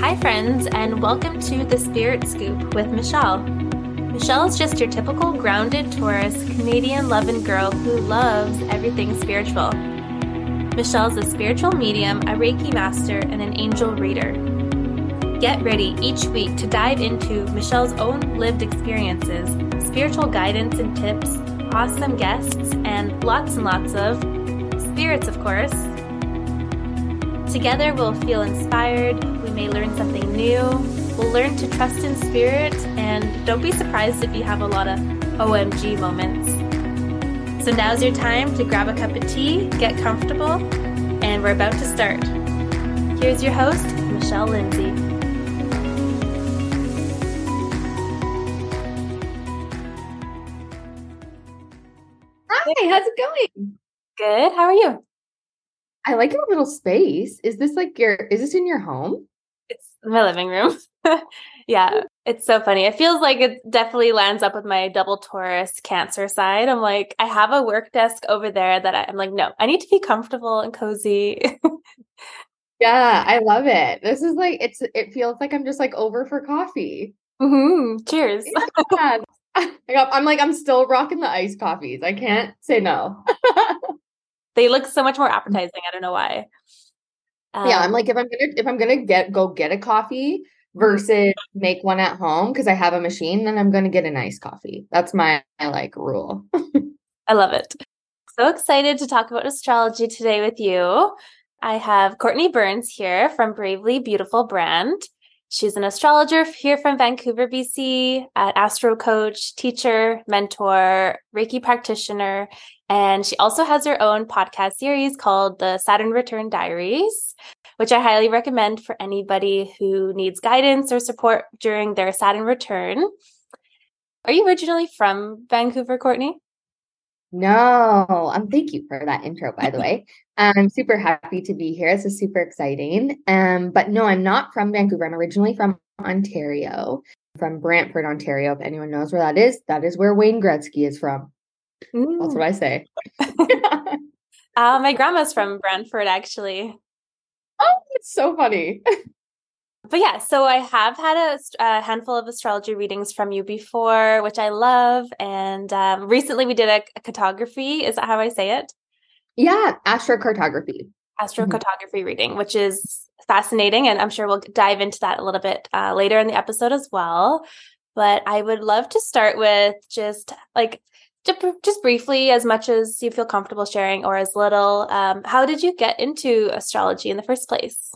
Hi friends, and welcome to The Spirit Scoop with Michelle. Michelle is just your typical grounded Taurus, Canadian loving girl who loves everything spiritual. Michelle's a spiritual medium, a Reiki master, and an angel reader. Get ready each week to dive into Michelle's own lived experiences, spiritual guidance and tips, awesome guests, and lots of spirits, of course. Together we'll feel inspired, we may learn something new, we'll learn to trust in spirit, and don't be surprised if you have a lot of OMG moments. So now's your time to grab a cup of tea, get comfortable, and we're about to start. Here's your host, Michelle Lindsay. Hi, how's it going? Good. How are you? I like your little space. Is this in your home? It's my living room. Yeah. It's so funny. It feels like it definitely lines up with my double Taurus Cancer side. I'm like, I have a work desk over there that I'm like, no, I need to be comfortable and cozy. Yeah. I love it. This is like, it feels like I'm just like over for coffee. Mm-hmm. Cheers. Yeah. I'm still rocking the iced coffees. I can't say no. They look so much more appetizing. I don't know why. Yeah, I'm like, if I'm gonna go get a coffee versus make one at home because I have a machine, then I'm gonna get a nice coffee. That's my like rule. I love it. So excited to talk about astrology today with you. I have Courtney Burns here from Bravely Beautiful Brand. She's an astrologer here from Vancouver, BC, an astro coach, teacher, mentor, Reiki practitioner, and she also has her own podcast series called the Saturn Return Diaries, which I highly recommend for anybody who needs guidance or support during their Saturn return. Are you originally from Vancouver, Courtney? No, thank you for that intro, by the way. I'm super happy to be here. This is super exciting. But no, I'm not from Vancouver. I'm originally from Ontario, from Brantford, Ontario. If anyone knows where that is where Wayne Gretzky is from. Ooh. That's what I say. My grandma's from Brantford, actually. Oh, it's so funny. But yeah, so I have had a handful of astrology readings from you before, which I love. And recently we did a cartography. Is that how I say it? Yeah, astrocartography. Astrocartography reading, which is fascinating. And I'm sure we'll dive into that a little bit later in the episode as well. But I would love to start with just briefly, as much as you feel comfortable sharing or as little, how did you get into astrology in the first place?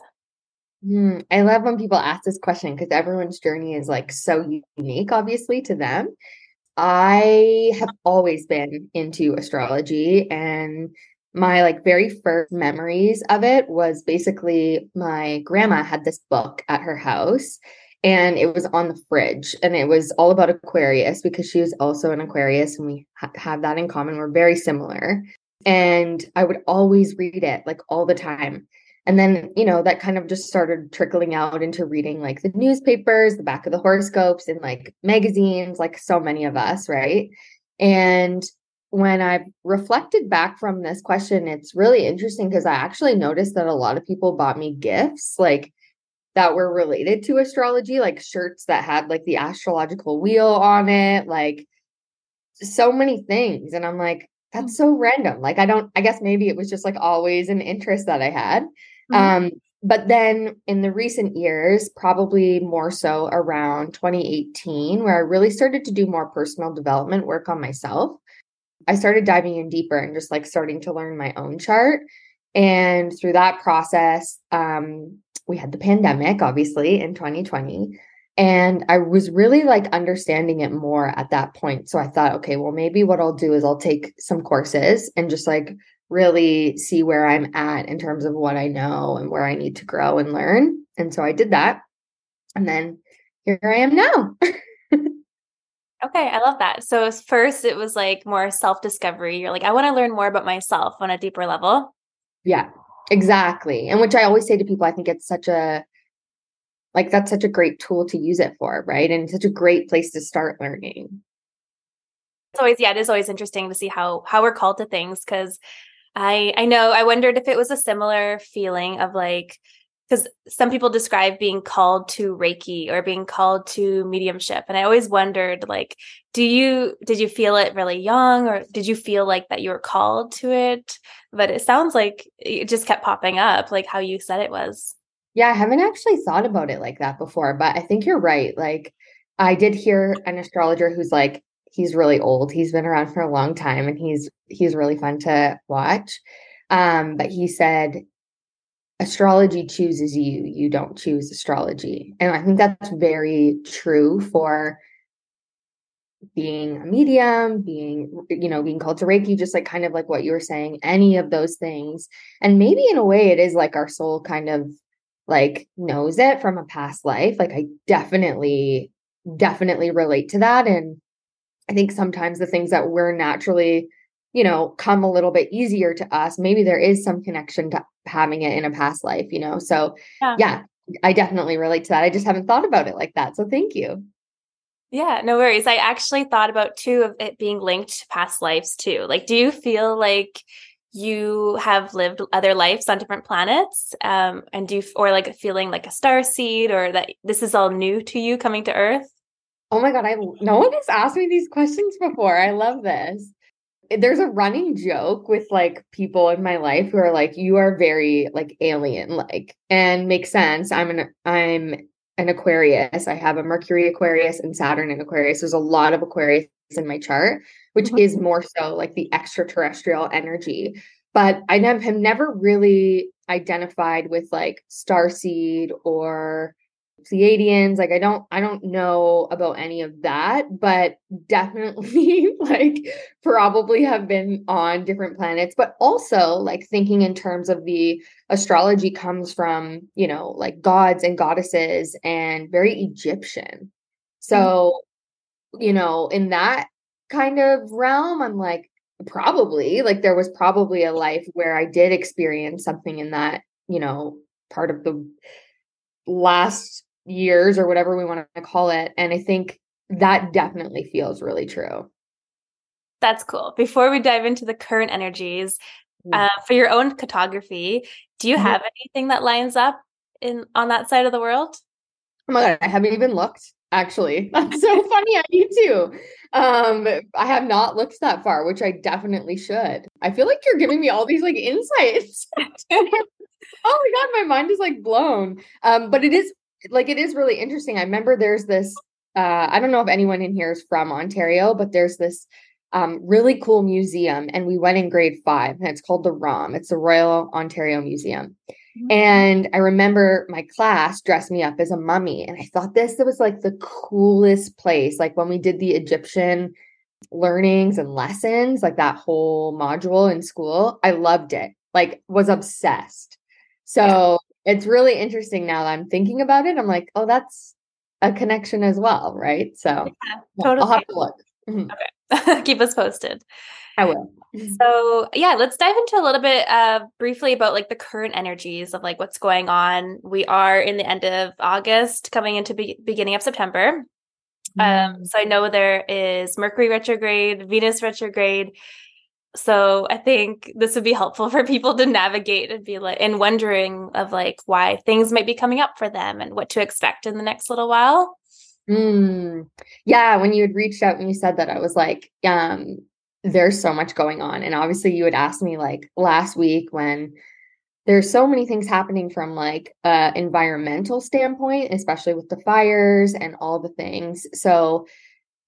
I love when people ask this question because everyone's journey is like so unique, obviously, to them. I have always been into astrology, and my like very first memories of it was basically my grandma had this book at her house, and it was on the fridge, and it was all about Aquarius because she was also an Aquarius, and we have that in common. We're very similar, and I would always read it like all the time. And then, you know, that kind of just started trickling out into reading like the newspapers, the back of the horoscopes, and like magazines, like so many of us, right? And when I reflected back from this question, it's really interesting because I actually noticed that a lot of people bought me gifts like that were related to astrology, like shirts that had like the astrological wheel on it, like so many things. And I'm like, that's so random. Like, I guess maybe it was just like always an interest that I had. But then in the recent years, probably more so around 2018, where I really started to do more personal development work on myself, I started diving in deeper and just like starting to learn my own chart. And through that process, we had the pandemic, obviously, in 2020. And I was really like understanding it more at that point. So I thought, okay, well, maybe what I'll do is I'll take some courses and just like really see where I'm at in terms of what I know and where I need to grow and learn. And so I did that. And then here I am now. Okay. I love that. So first it was like more self-discovery. You're like, I want to learn more about myself on a deeper level. Yeah, exactly. And which I always say to people, I think it's such a, like, that's such a great tool to use it for, right? And such a great place to start learning. It's always, yeah, it is always interesting to see how we're called to things. Cause I wondered if it was a similar feeling of like because some people describe being called to Reiki or being called to mediumship. And I always wondered, like, did you feel it really young, or did you feel like that you were called to it? But it sounds like it just kept popping up, like how you said it was. Yeah, I haven't actually thought about it like that before, but I think you're right. Like, I did hear an astrologer who's like, he's really old. He's been around for a long time, and he's really fun to watch. But he said, astrology chooses you. You don't choose astrology. And I think that's very true for being a medium, being called to Reiki, just like kind of like what you were saying, any of those things. And maybe in a way it is like our soul kind of like knows it from a past life. Like I definitely relate to that. And I think sometimes the things that we're naturally, you know, come a little bit easier to us, maybe there is some connection to having it in a past life, you know? So yeah, I definitely relate to that. I just haven't thought about it like that. So thank you. Yeah, no worries. I actually thought about too, of it being linked to past lives too. Like, do you feel like you have lived other lives on different planets? And or like feeling like a star seed, or that this is all new to you coming to Earth? Oh my God. No one has asked me these questions before. I love this. There's a running joke with like people in my life who are like, you are very like alien-like, and makes sense. I'm an Aquarius. I have a Mercury Aquarius and Saturn in Aquarius. There's a lot of Aquarius in my chart, which is more so like the extraterrestrial energy. But I have never really identified with like starseed or Pleiadians. Like I don't know about any of that, but definitely like probably have been on different planets, but also like thinking in terms of the astrology comes from, you know, like gods and goddesses and very Egyptian. So, you know, in that kind of realm, I'm like, probably like there was probably a life where I did experience something in that, you know, part of the last years or whatever we want to call it. And I think that definitely feels really true. That's cool. Before we dive into the current energies, for your own cartography, do you have anything that lines up on that side of the world? Oh my God, I haven't even looked, actually. That's so funny. I need to. I have not looked that far, which I definitely should. I feel like you're giving me all these like insights. Oh my God, my mind is like blown. But it is really interesting. I remember there's this, I don't know if anyone in here is from Ontario, but there's this really cool museum, and we went in grade 5, and it's called the ROM. It's the Royal Ontario Museum. And I remember my class dressed me up as a mummy, and I thought this was like the coolest place. Like when we did the Egyptian learnings and lessons, like that whole module in school, I loved it. Like was obsessed. So it's really interesting now that I'm thinking about it. I'm like, oh, that's a connection as well, right? So totally. I'll have to look. Okay. Keep us posted. I will. So yeah, let's dive into a little bit briefly about like the current energies of like what's going on. We are in the end of August, coming into beginning of September. So I know there is Mercury retrograde, Venus retrograde. So I think this would be helpful for people to navigate and be like, and wondering of like why things might be coming up for them and what to expect in the next little while. Yeah. When you had reached out and you said that, I was like, there's so much going on. And obviously you had asked me like last week when there's so many things happening from like environmental standpoint, especially with the fires and all the things. So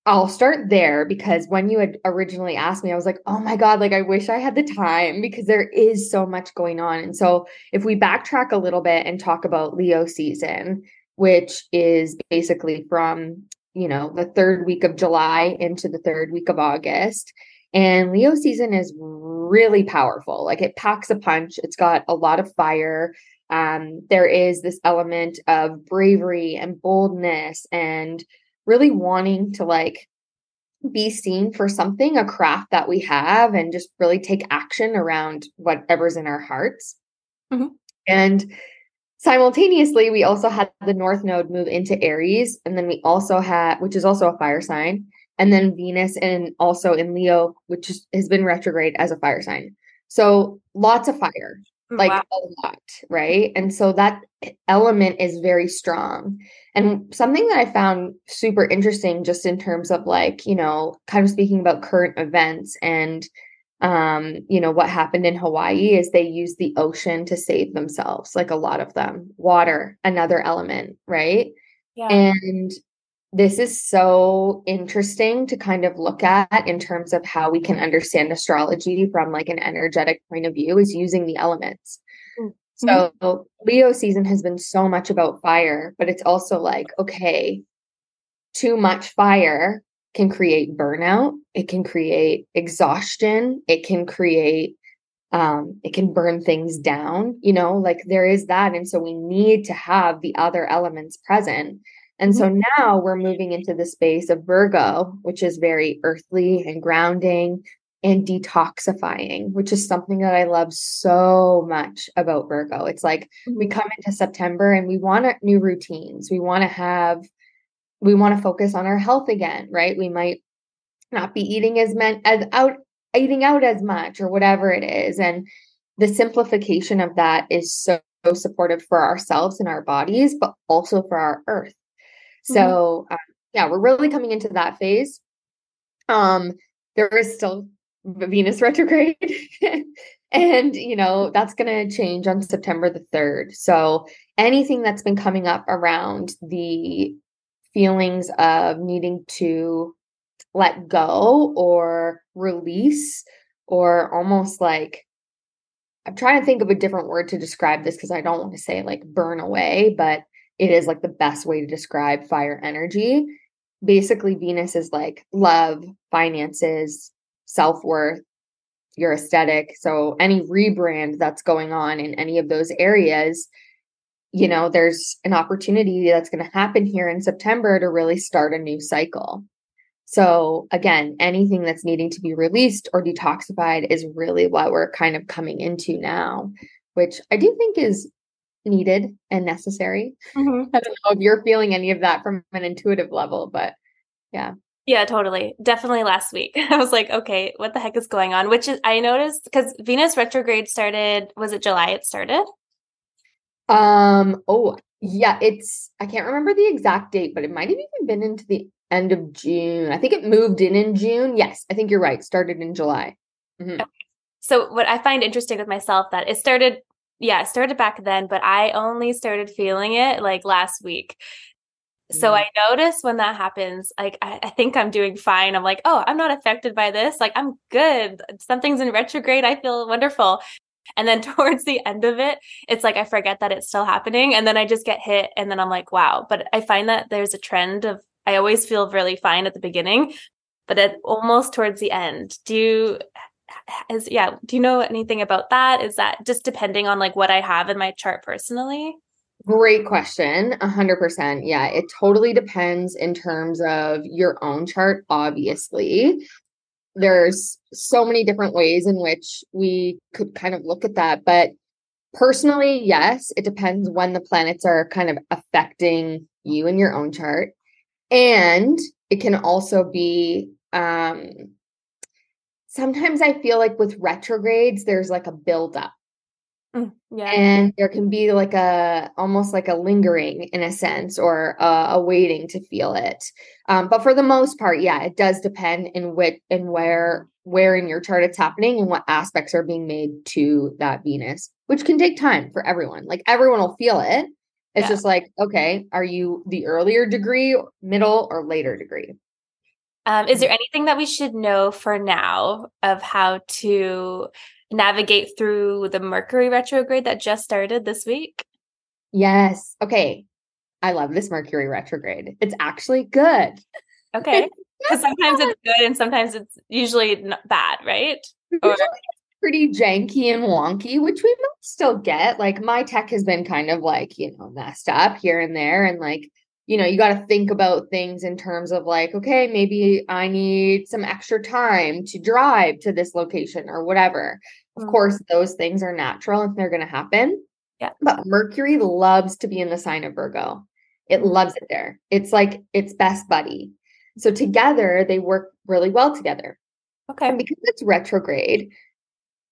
I'll start there, because when you had originally asked me, I was like, oh my God, like I wish I had the time, because there is so much going on. And so if we backtrack a little bit and talk about Leo season, which is basically from, you know, the 3rd week of July into the 3rd week of August. And Leo season is really powerful. Like it packs a punch. It's got a lot of fire. There is this element of bravery and boldness and really wanting to like be seen for something, a craft that we have, and just really take action around whatever's in our hearts. And simultaneously, we also had the North Node move into Aries. And then we also had, which is also a fire sign, and then Venus and also in Leo, which has been retrograde as a fire sign. So lots of fire. like a lot, right? And so that element is very strong. And something that I found super interesting, just in terms of like, you know, kind of speaking about current events and, you know, what happened in Hawaii is they used the ocean to save themselves, like a lot of them. Water, another element, right? Yeah. And this is so interesting to kind of look at in terms of how we can understand astrology from like an energetic point of view, is using the elements. Mm-hmm. So Leo season has been so much about fire, but it's also like, okay, too much fire can create burnout. It can create exhaustion. It can create, it can burn things down, you know, like there is that. And so we need to have the other elements present. And so now we're moving into the space of Virgo, which is very earthly and grounding and detoxifying, which is something that I love so much about Virgo. It's like we come into September and we want new routines. We want to focus on our health again, right? We might not be eating out as much or whatever it is. And the simplification of that is so supportive for ourselves and our bodies, but also for our earth. So yeah, we're really coming into that phase. There is still Venus retrograde and, you know, that's going to change on September the 3rd. So anything that's been coming up around the feelings of needing to let go or release, or almost like, I'm trying to think of a different word to describe this because I don't want to say like burn away, but it is like the best way to describe fire energy. Basically, Venus is like love, finances, self-worth, your aesthetic. So any rebrand that's going on in any of those areas, you know, there's an opportunity that's going to happen here in September to really start a new cycle. So again, anything that's needing to be released or detoxified is really what we're kind of coming into now, which I do think is needed and necessary. Mm-hmm. I don't know if you're feeling any of that from an intuitive level, but yeah. Yeah, totally. Definitely last week. I was like, okay, what the heck is going on? Which is, I noticed because Venus retrograde started, was it July it started? Oh yeah. I can't remember the exact date, but it might've even been into the end of June. I think it moved in June. Yes. I think you're right. Started in July. Mm-hmm. Okay. So what I find interesting with myself that it started back then, but I only started feeling it like last week. So I notice when that happens, like, I think I'm doing fine. I'm like, oh, I'm not affected by this. Like, I'm good. Something's in retrograde. I feel wonderful. And then towards the end of it, it's like, I forget that it's still happening. And then I just get hit. And then I'm like, wow. But I find that there's a trend of, I always feel really fine at the beginning, but at almost towards the end. Do you know anything about that? Is that just depending on like what I have in my chart personally? Great question. 100%. Yeah. It totally depends in terms of your own chart. Obviously, there's so many different ways in which we could kind of look at that, but personally, yes, it depends when the planets are kind of affecting you in your own chart. And it can also be, sometimes I feel like with retrogrades, there's like a buildup. Yeah. And there can be like almost like a lingering in a sense, or a waiting to feel it. But for the most part, yeah, it does depend in which and where in your chart it's happening and what aspects are being made to that Venus, which can take time for everyone. Like everyone will feel it. It's just like, okay, are you the earlier degree, middle, or later degree? Is there anything that we should know for now of how to navigate through the Mercury retrograde that just started this week? Yes. Okay. I love this Mercury retrograde. It's actually good. Okay. Because sometimes it's good and sometimes it's usually not bad, right? Or pretty janky and wonky, which we might still get. Like my tech has been kind of like, you know, messed up here and there, and like, you know, you got to think about things in terms of like, okay, maybe I need some extra time to drive to this location or whatever. Of course, those things are natural and they're going to happen. Yeah. But Mercury loves to be in the sign of Virgo. It loves it there. It's like its best buddy. So together, they work really well together. Okay. And because it's retrograde,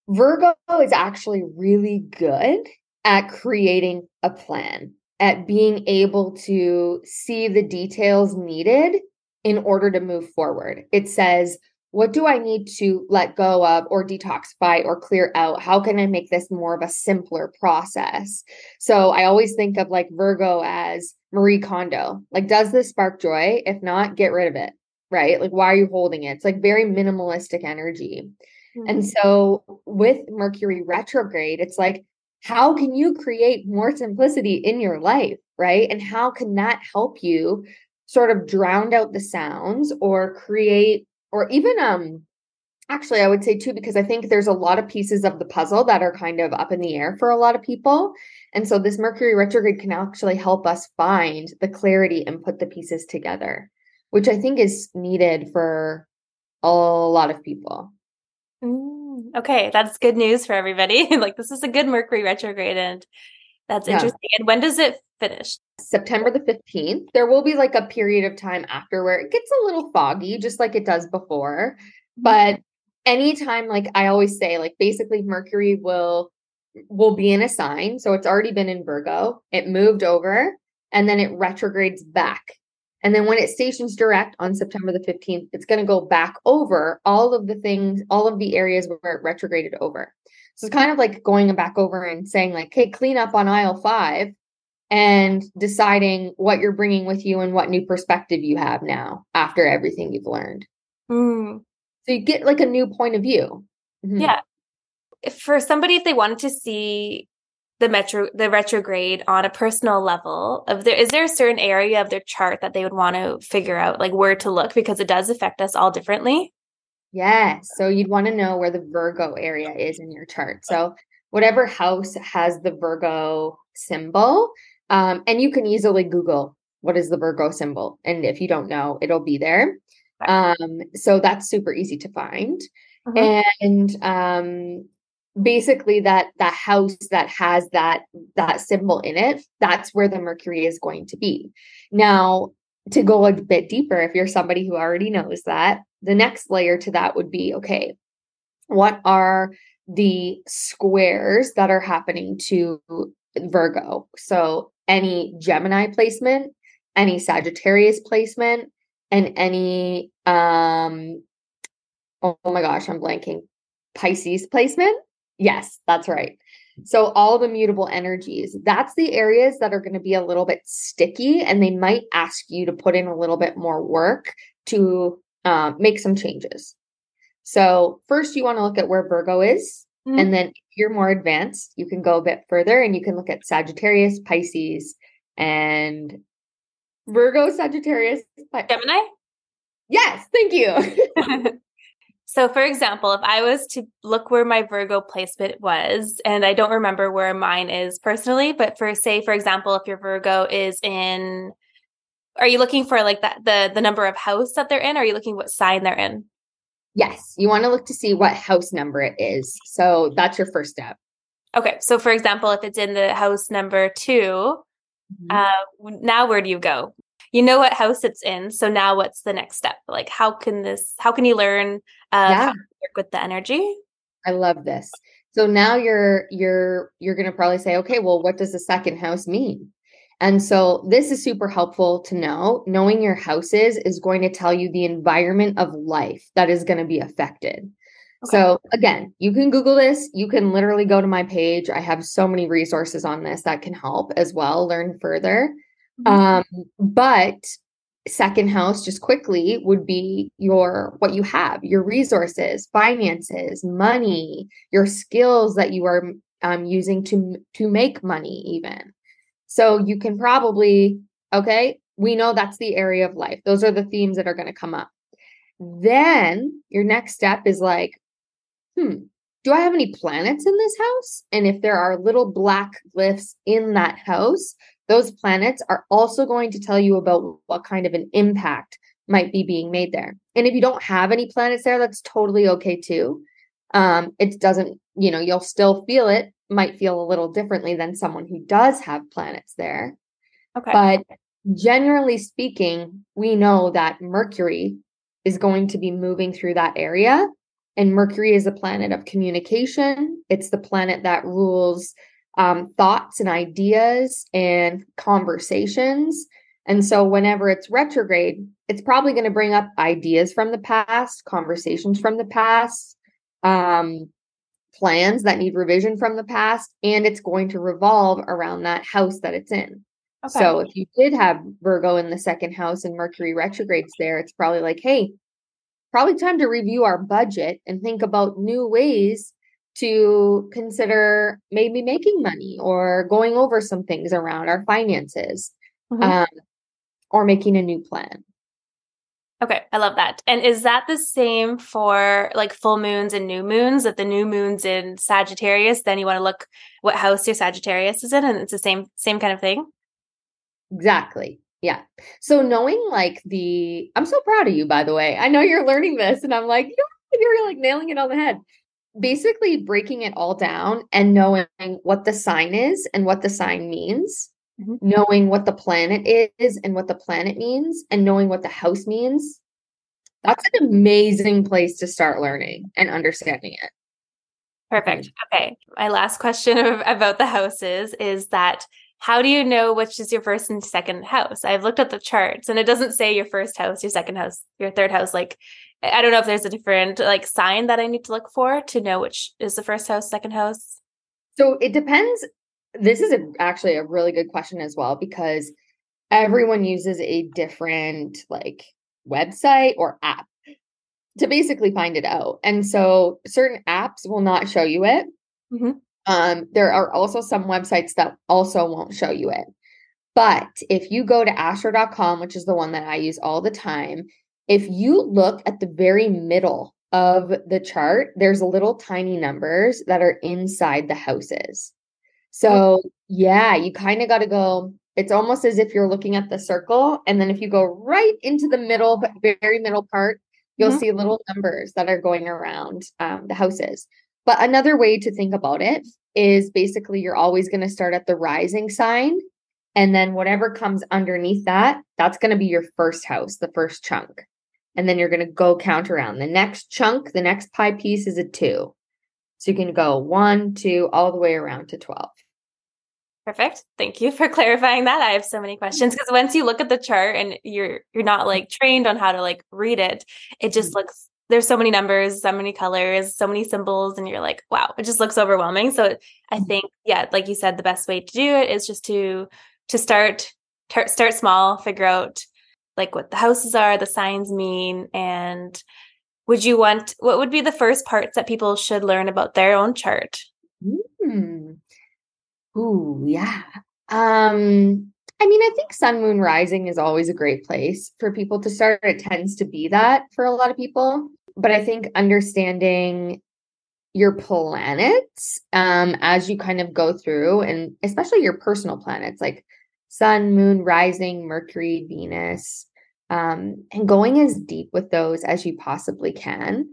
Virgo is actually really good at creating a plan, at being able to see the details needed in order to move forward. It says, what do I need to let go of or detoxify or clear out? How can I make this more of a simpler process? So I always think of like Virgo as Marie Kondo. Like, does this spark joy? If not, get rid of it, right? Like, why are you holding it? It's like very minimalistic energy. Mm-hmm. And so with Mercury retrograde, it's like, how can you create more simplicity in your life, right? And how can that help you sort of drown out the sounds or create, or even, actually I would say too, because I think there's a lot of pieces of the puzzle that are kind of up in the air for a lot of people. And so this Mercury retrograde can actually help us find the clarity and put the pieces together, which I think is needed for a lot of people. Okay. That's good news for everybody. Like, this is a good Mercury retrograde, and that's interesting. And when does it finish? September the 15th. There will be like a period of time after where it gets a little foggy, just like it does before. But anytime, like I always say, like basically Mercury will be in a sign. So it's already been in Virgo. It moved over and then it retrogrades back. And then when it stations direct on September the 15th, it's going to go back over all of the things, all of the areas where it retrograded over. So it's kind of like going back over and saying like, hey, clean up on aisle 5 and deciding what you're bringing with you and what new perspective you have now after everything you've learned. Mm. So you get like a new point of view. Mm-hmm. Yeah. For somebody, if they wanted to see the retrograde on a personal level, is there a certain area of their chart that they would want to figure out, like where to look, because it does affect us all differently? Yes. So you'd want to know where the Virgo area is in your chart. So whatever house has the Virgo symbol, and you can easily Google what is the Virgo symbol. And if you don't know, it'll be there. So that's super easy to find. Mm-hmm. And, basically that house that has that symbol in it, that's where the Mercury is going to be. Now, to go a bit deeper, if you're somebody who already knows that, the next layer to that would be, okay, what are the squares that are happening to Virgo? So any Gemini placement, any Sagittarius placement, and any, oh my gosh, I'm blanking, Pisces placement. Yes, that's right. So all the mutable energies, that's the areas that are going to be a little bit sticky, and they might ask you to put in a little bit more work to make some changes. So first you want to look at where Virgo is. Mm-hmm. And then if you're more advanced, you can go a bit further and you can look at Sagittarius, Pisces, and Virgo, Sagittarius, Gemini. Yes. Thank you. So for example, if I was to look where my Virgo placement was, and I don't remember where mine is personally, but for example, if your Virgo is in, are you looking for like that, the number of house that they're in? Or are you looking what sign they're in? Yes. You want to look to see what house number it is. So that's your first step. Okay. So for example, if it's in the house number 2, mm-hmm. Now where do you go? You know what house it's in. So now what's the next step? Like, how can you learn how to work with the energy? I love this. So now you're going to probably say, okay, well, what does the second house mean? And so this is super helpful to know. Knowing your houses is going to tell you the environment of life that is going to be affected. Okay. So again, you can Google this. You can literally go to my page. I have so many resources on this that can help as well, learn further. But second house, just quickly, would be what you have, your resources, finances, money, your skills that you are using to make money even. So you can probably, okay, we know that's the area of life. Those are the themes that are going to come up. Then your next step is like, do I have any planets in this house? And if there are little black glyphs in that house, those planets are also going to tell you about what kind of an impact might be being made there. And if you don't have any planets there, that's totally okay too. It doesn't, you'll still feel it, might feel a little differently than someone who does have planets there. Okay. But generally speaking, we know that Mercury is going to be moving through that area And Mercury is the planet of communication. It's the planet that rules thoughts and ideas and conversations. And so whenever it's retrograde, it's probably going to bring up ideas from the past, conversations from the past, plans that need revision from the past, and it's going to revolve around that house that it's in. Okay. So if you did have Virgo in the second house and Mercury retrogrades there, it's probably like, hey, probably time to review our budget and think about new ways to consider maybe making money or going over some things around our finances, or making a new plan. Okay. I love that. And is that the same for like full moons and new moons? That the new moon's in Sagittarius, then you want to look what house your Sagittarius is in, and it's the same kind of thing? Exactly. Yeah. So knowing like I'm so proud of you, by the way. I know you're learning this and I'm like, you're like nailing it on the head. Basically breaking it all down and knowing what the sign is and what the sign means, knowing what the planet is and what the planet means, and knowing what the house means. That's an amazing place to start learning and understanding it. Perfect. Okay. My last question about the houses is that how do you know which is your first and second house? I've looked at the charts and it doesn't say your first house, your second house, your third house. Like, I don't know if there's a different like sign that I need to look for to know which is the first house, second house. So it depends. This is actually a really good question as well, because everyone uses a different like website or app to basically find it out. And so certain apps will not show you it. Mm-hmm. There are also some websites that also won't show you it. But if you go to astro.com, which is the one that I use all the time, if you look at the very middle of the chart, there's little tiny numbers that are inside the houses. So yeah, you kind of got to go. It's almost as if you're looking at the circle. And then if you go right into the middle, but very middle part, you'll see little numbers that are going around the houses. But another way to think about it is basically you're always going to start at the rising sign. And then whatever comes underneath that, that's going to be your first house, the first chunk. And then you're going to go count around. The next chunk, the next pie piece is a 2. So you can go 1, 2, all the way around to 12. Perfect. Thank you for clarifying that. I have so many questions because once you look at the chart and you're not like trained on how to like read it, it just looks, there's so many numbers, so many colors, so many symbols, and you're like, wow, it just looks overwhelming. So I think, yeah, like you said, the best way to do it is just to start small, figure out like what the houses are, the signs mean, and what would be the first parts that people should learn about their own chart? Ooh, yeah. I mean, I think sun, moon, rising is always a great place for people to start. It tends to be that for a lot of people. But I think understanding your planets as you kind of go through, and especially your personal planets like sun, moon, rising, Mercury, Venus, and going as deep with those as you possibly can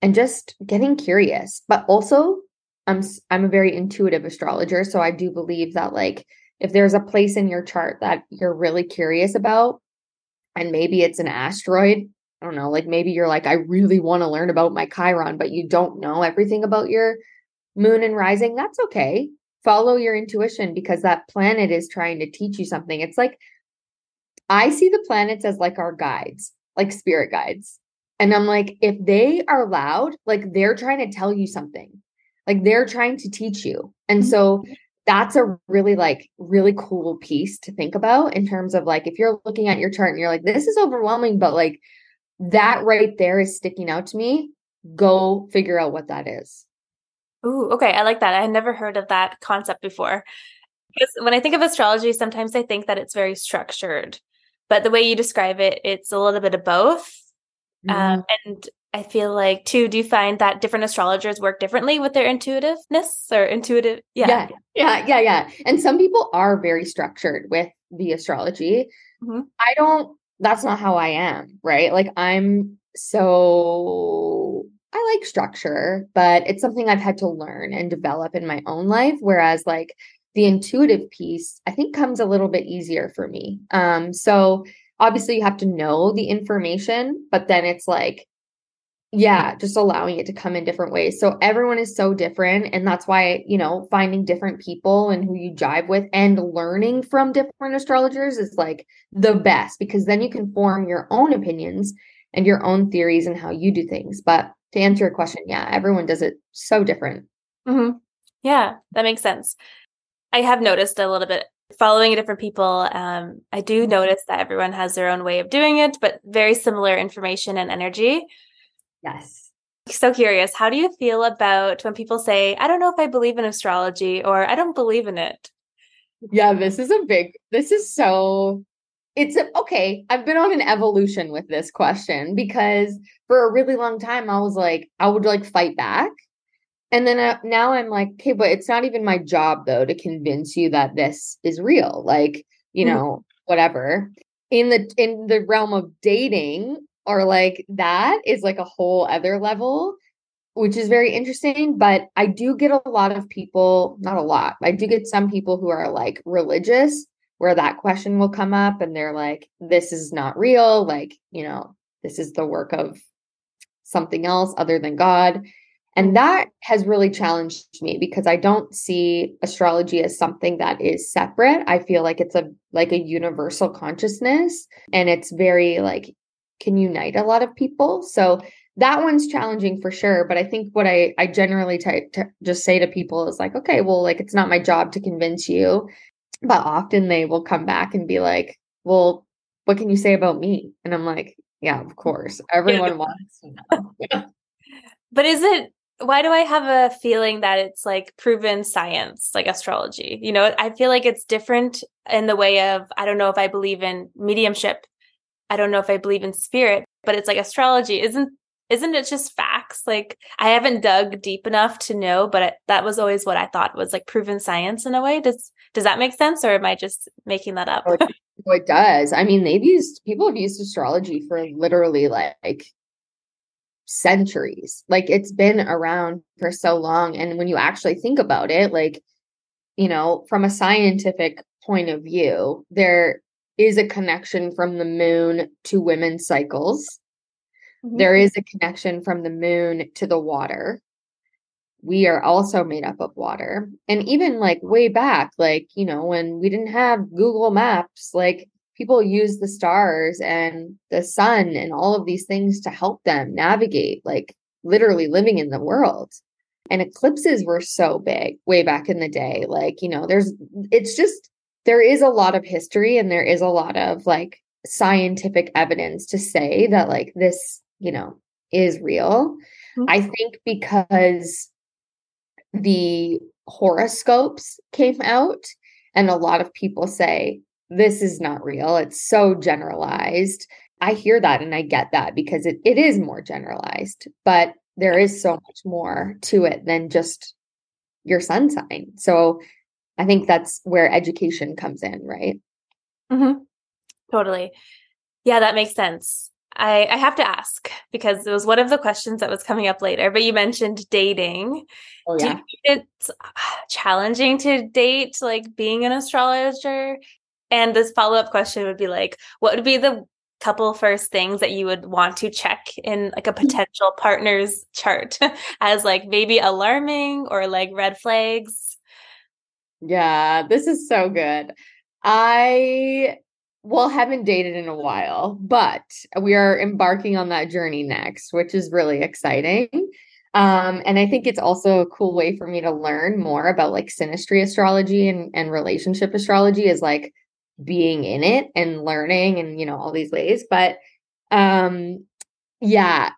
and just getting curious. But also, I'm a very intuitive astrologer. So I do believe that like, if there's a place in your chart that you're really curious about, and maybe it's an asteroid, I don't know, like maybe you're like, I really want to learn about my Chiron, but you don't know everything about your moon and rising, that's okay. Follow your intuition because that planet is trying to teach you something. It's like, I see the planets as like our guides, like spirit guides. And I'm like, if they are loud, like they're trying to tell you something, like they're trying to teach you. And so that's a really like really cool piece to think about in terms of like, if you're looking at your chart and you're like, this is overwhelming, but like that right there is sticking out to me, go figure out what that is. Ooh, okay. I like that. I had never heard of that concept before. Because when I think of astrology, sometimes I think that it's very structured, but the way you describe it, it's a little bit of both. And I feel like too, do you find that different astrologers work differently with their intuitiveness or intuitive? Yeah. And some people are very structured with the astrology. That's not how I am, right? Like I like structure, but it's something I've had to learn and develop in my own life. Whereas like the intuitive piece, I think comes a little bit easier for me. So obviously you have to know the information, but then it's like, Yeah, just allowing it to come in different ways. So everyone is so different. And that's why, you know, finding different people and who you jive with and learning from different astrologers is like the best, because then you can form your own opinions and your own theories and how you do things. But to answer your question, yeah, everyone does it so different. Mm-hmm. Yeah, that makes sense. I have noticed a little bit following different people. I do notice that everyone has their own way of doing it, but very similar information and energy. Yes. So curious. How do you feel about when people say, I don't know if I believe in astrology, or I don't believe in it? Yeah, okay. I've been on an evolution with this question, because for a really long time, I was like, I would like fight back. And then now I'm like, okay, but it's not even my job though to convince you that this is real. Like, you know, whatever. In the realm of dating, or like that is like a whole other level, which is very interesting. But I do get a lot of people, not a lot, I do get some people who are like religious, where that question will come up and they're like, this is not real. Like, you know, this is the work of something else other than God. And that has really challenged me, because I don't see astrology as something that is separate. I feel like it's a universal consciousness, and it's very like, can unite a lot of people. So that one's challenging for sure. But I think what I generally just say to people is like, okay, well, like, it's not my job to convince you. But often they will come back and be like, well, what can you say about me? And I'm like, yeah, of course. Everyone wants to know. Yeah. But why do I have a feeling that it's like proven science, like astrology? You know, I feel like it's different in the way of, I don't know if I believe in mediumship, I don't know if I believe in spirit, but it's like astrology. Isn't it just facts? Like, I haven't dug deep enough to know, but that was always what I thought was like proven science in a way. Does that make sense? Or am I just making that up? It does. I mean, people have used astrology for literally like centuries. Like, it's been around for so long. And when you actually think about it, like, you know, from a scientific point of view, there is a connection from the moon to women's cycles. Mm-hmm. There is a connection from the moon to the water. We are also made up of water. And even like way back, like, you know, when we didn't have Google Maps, like, people used the stars and the sun and all of these things to help them navigate, like, literally living in the world. And eclipses were so big way back in the day. Like, you know, there is a lot of history, and there is a lot of like scientific evidence to say that like this, you know, is real. Mm-hmm. I think because the horoscopes came out and a lot of people say, this is not real, it's so generalized. I hear that and I get that, because it is more generalized, but there is so much more to it than just your sun sign. So I think that's where education comes in, right? Mm-hmm. Totally. Yeah, that makes sense. I have to ask, because it was one of the questions that was coming up later, but you mentioned dating. Oh, yeah. Do you think it's challenging to date, like, being an astrologer? And this follow-up question would be like, what would be the couple first things that you would want to check in like a potential partner's chart as like maybe alarming or like red flags? Yeah, this is so good. I haven't dated in a while, but we are embarking on that journey next, which is really exciting. And I think it's also a cool way for me to learn more about like synastry astrology and relationship astrology, is like being in it and learning and, you know, all these ways. But yeah,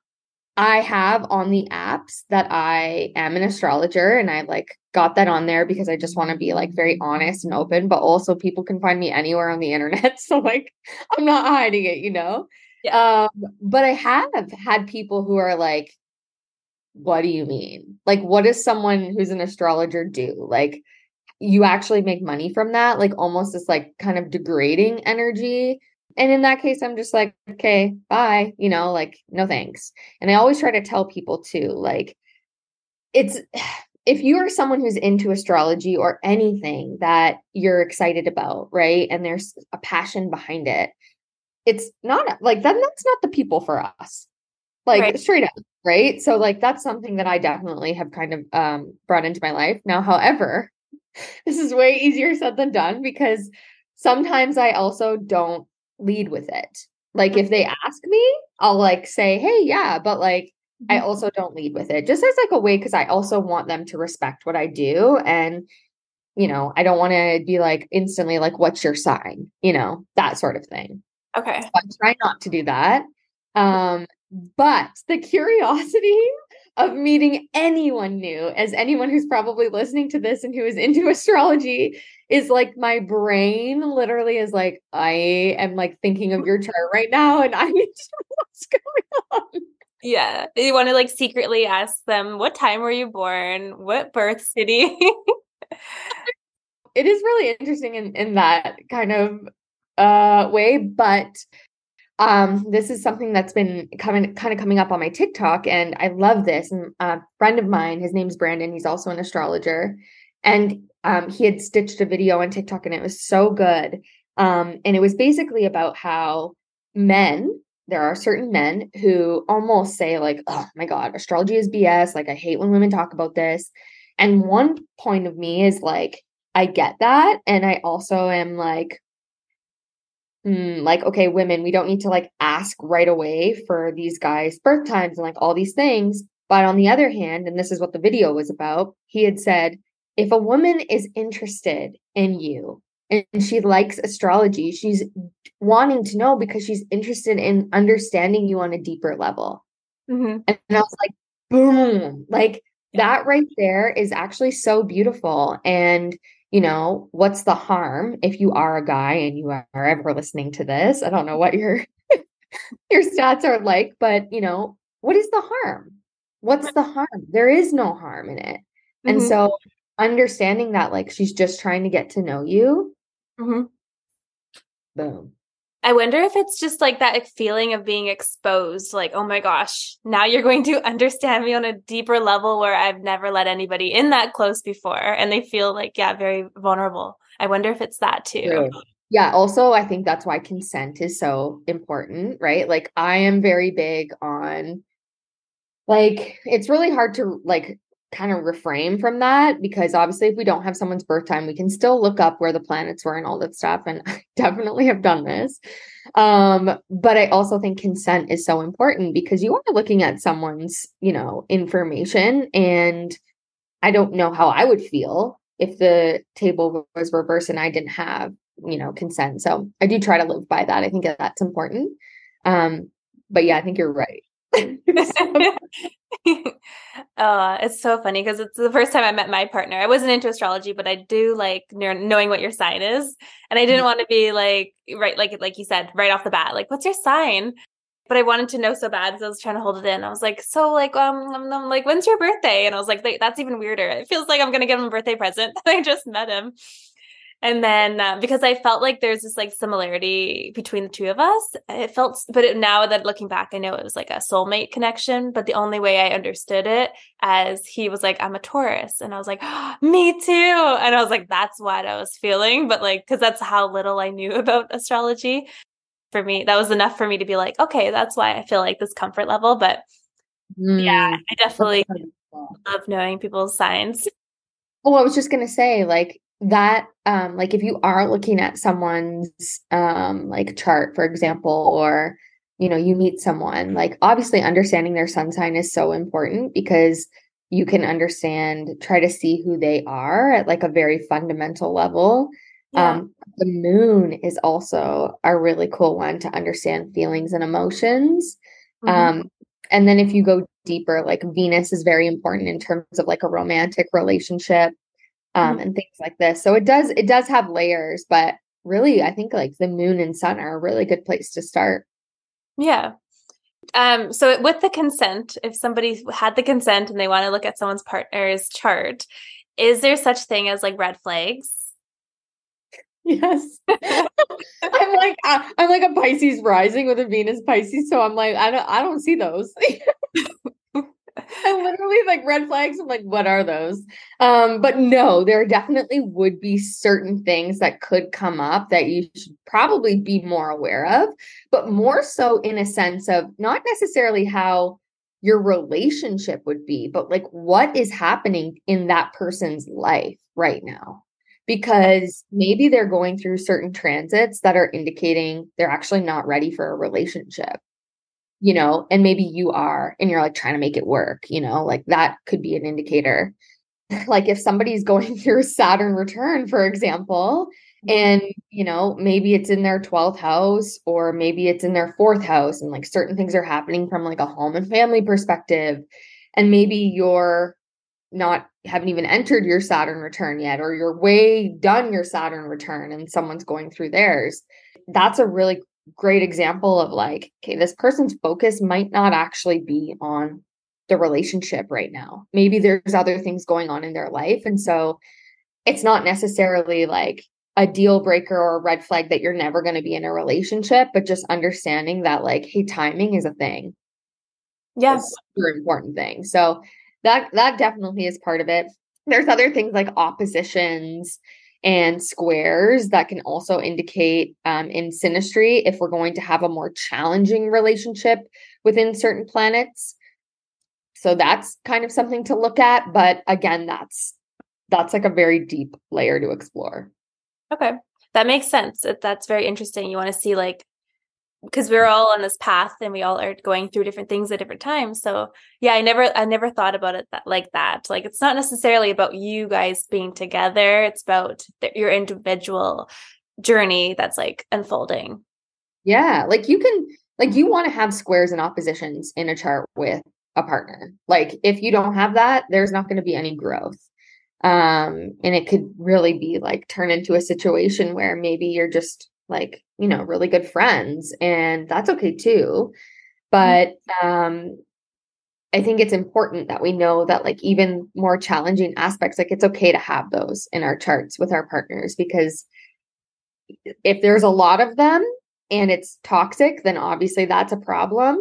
I have on the apps that I am an astrologer, and I like got that on there because I just want to be like very honest and open, but also people can find me anywhere on the internet. So like, I'm not hiding it, you know? Yeah. But I have had people who are like, what do you mean? Like, what does someone who's an astrologer do? Like, you actually make money from that? Like, almost this like kind of degrading energy. And in that case, I'm just like, okay, bye, you know, like, no thanks. And I always try to tell people too, like, if you are someone who's into astrology or anything that you're excited about, right, and there's a passion behind it, it's not like, then that's not the people for us. Like, right. Straight up, Right. So like, that's something that I definitely have kind of brought into my life now. However, this is way easier said than done, because sometimes I also don't lead with it. Like if they ask me, I'll like say, hey, yeah, but like, I also don't lead with it, just as like a way, because I also want them to respect what I do. And, you know, I don't want to be like instantly like, what's your sign? You know, that sort of thing. Okay. So I try not to do that. But the curiosity of meeting anyone new, as anyone who's probably listening to this and who is into astrology, is like my brain literally is like, I am like thinking of your chart right now and I need to know what's going on. Yeah. You want to like secretly ask them, what time were you born? What birth city? It is really interesting in that kind of way, but this is something that's been coming up on my TikTok, and I love this. And a friend of mine, his name's Brandon. He's also an astrologer, and he had stitched a video on TikTok, and it was so good. And it was basically about how there are certain men who almost say like, oh my God, astrology is BS. Like I hate when women talk about this. And one point of me is like, I get that. And I also am like, like, okay, women, we don't need to like ask right away for these guys' birth times and like all these things. But on the other hand, and this is what the video was about, he had said, if a woman is interested in you and she likes astrology, she's wanting to know because she's interested in understanding you on a deeper level. Mm-hmm. And I was like, boom, like that right there is actually so beautiful. And you know, what's the harm if you are a guy and you are ever listening to this? I don't know what your your stats are like, but you know, what is the harm? What's the harm? There is no harm in it. Mm-hmm. And so understanding that, like, she's just trying to get to know you. Mm-hmm. Boom. I wonder if it's just like that feeling of being exposed, like, oh my gosh, now you're going to understand me on a deeper level where I've never let anybody in that close before. And they feel like, yeah, very vulnerable. I wonder if it's that too. Right. Yeah. Also, I think that's why consent is so important, right? Like I am very big on like, it's really hard to like kind of refrain from that, because obviously if we don't have someone's birth time, we can still look up where the planets were and all that stuff. And I definitely have done this. But I also think consent is so important, because you are looking at someone's, you know, information, and I don't know how I would feel if the table was reversed and I didn't have, you know, consent. So I do try to live by that. I think that's important. But yeah, I think you're right. It's so funny because it's the first time I met my partner. I wasn't into astrology, but I do like knowing what your sign is, and I didn't want to be like right, like you said, right off the bat, like what's your sign? But I wanted to know so bad, because I was trying to hold it in. I was like, so like I'm like, when's your birthday? And I was like, that's even weirder. It feels like I'm gonna give him a birthday present. I just met him. And then because I felt like there's this like similarity between the two of us, it felt, now that looking back, I know it was like a soulmate connection, but the only way I understood it as he was like, I'm a Taurus. And I was like, oh, me too. And I was like, that's what I was feeling. But like, cause that's how little I knew about astrology for me. That was enough for me to be like, okay, that's why I feel like this comfort level, but yeah, I definitely love knowing people's signs. Oh, I was just going to say like, that, like if you are looking at someone's, like chart, for example, or, you know, you meet someone, like obviously understanding their sun sign is so important, because you can try to see who they are at like a very fundamental level. Yeah. The moon is also a really cool one to understand feelings and emotions. Mm-hmm. And then if you go deeper, like Venus is very important in terms of like a romantic relationship. And things like this. So it does have layers, but really I think like the moon and sun are a really good place to start. Yeah. So with the consent, if somebody had the consent and they want to look at someone's partner's chart, is there such thing as like red flags? Yes. I'm like a Pisces rising with a Venus Pisces. So I'm like, I don't see those. I literally like red flags. I'm like, what are those? But no, there definitely would be certain things that could come up that you should probably be more aware of, but more so in a sense of not necessarily how your relationship would be, but like what is happening in that person's life right now? Because maybe they're going through certain transits that are indicating they're actually not ready for a relationship, you know, and maybe you are, and you're like trying to make it work, you know, like that could be an indicator. Like if somebody's going through Saturn return, for example, and, you know, maybe it's in their 12th house or maybe it's in their 4th house and like certain things are happening from like a home and family perspective. And maybe you're not, haven't even entered your Saturn return yet, or you're way done your Saturn return and someone's going through theirs. That's a really great example of like, okay, this person's focus might not actually be on the relationship right now. Maybe there's other things going on in their life. And so it's not necessarily like a deal breaker or a red flag that you're never going to be in a relationship, but just understanding that like, hey, timing is a thing. Yes. It's a super important thing. So that definitely is part of it. There's other things like oppositions and squares that can also indicate in synastry if we're going to have a more challenging relationship within certain planets. So that's kind of something to look at. But again, that's like a very deep layer to explore. Okay. That makes sense. That's very interesting. You want to see like, because we're all on this path and we all are going through different things at different times. So yeah, I never thought about it like that. Like it's not necessarily about you guys being together. It's about your individual journey that's like unfolding. Yeah. Like you can, like you want to have squares and oppositions in a chart with a partner. Like if you don't have that, there's not going to be any growth. And it could really be like turn into a situation where maybe you're just like, you know, really good friends, and that's okay too. But, I think it's important that we know that like even more challenging aspects, like it's okay to have those in our charts with our partners, because if there's a lot of them and it's toxic, then obviously that's a problem.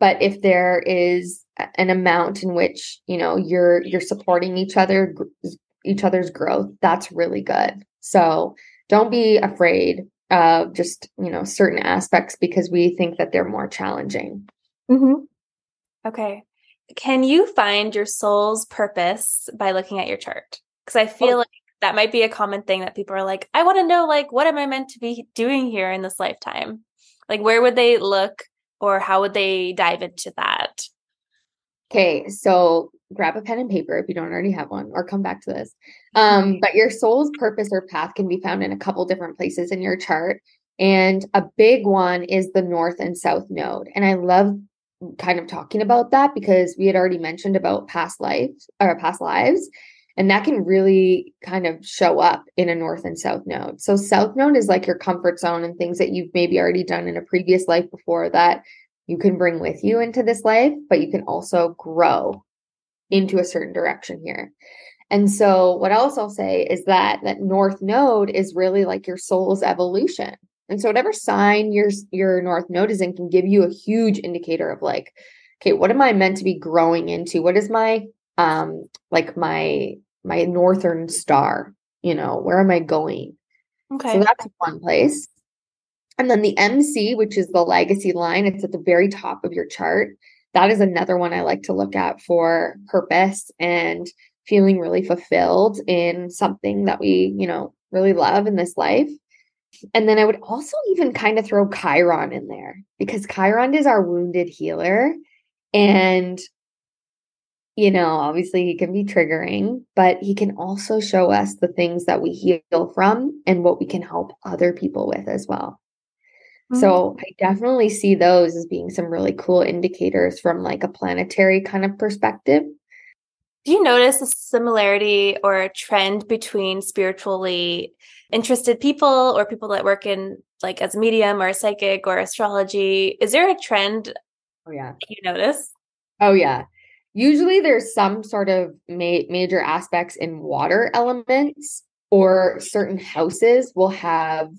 But if there is an amount in which, you know, you're supporting each other's growth, that's really good. So don't be afraid of just, you know, certain aspects because we think that they're more challenging. Mm-hmm. Okay. Can you find your soul's purpose by looking at your chart? Because I feel like that might be a common thing that people are like, I want to know, like, what am I meant to be doing here in this lifetime? Like, where would they look? Or how would they dive into that? Okay, so grab a pen and paper if you don't already have one, or come back to this. But your soul's purpose or path can be found in a couple different places in your chart. And a big one is the North and South Node. And I love kind of talking about that because we had already mentioned about past lives. And that can really kind of show up in a North and South Node. So South Node is like your comfort zone and things that you've maybe already done in a previous life before that you can bring with you into this life, but you can also grow into a certain direction here. And so what else I'll say is that North Node is really like your soul's evolution. And so whatever sign your North Node is in can give you a huge indicator of like, okay, what am I meant to be growing into? What is my, like my northern star, you know, where am I going? Okay. So that's one place. And then the MC, which is the legacy line, it's at the very top of your chart. That is another one I like to look at for purpose and feeling really fulfilled in something that we, you know, really love in this life. And then I would also even kind of throw Chiron in there because Chiron is our wounded healer. And you know, obviously he can be triggering, but he can also show us the things that we heal from and what we can help other people with as well. Mm-hmm. So I definitely see those as being some really cool indicators from like a planetary kind of perspective. Do you notice a similarity or a trend between spiritually interested people or people that work in like as a medium or a psychic or astrology? Is there a trend? Oh, yeah. That you notice? Oh, yeah. Usually there's some sort of major aspects in water elements, or certain houses will have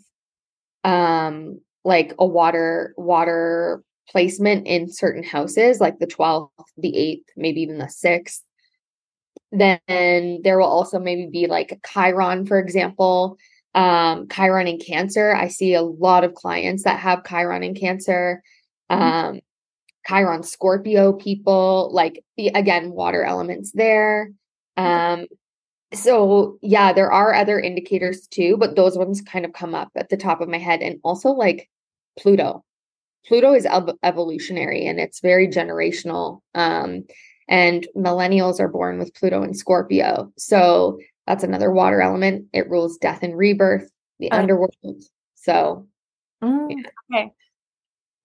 like a water placement in certain houses, like the 12th, the 8th, maybe even the 6th. Then there will also maybe be like Chiron, for example, Chiron in Cancer. I see a lot of clients that have Chiron in Cancer. Chiron Scorpio people, like the, again, water elements there. So yeah, there are other indicators too, but those ones kind of come up at the top of my head. And also like Pluto. Pluto is evolutionary and it's very generational. And millennials are born with Pluto and Scorpio. So that's another water element. It rules death and rebirth, the underworld. So, yeah. Okay.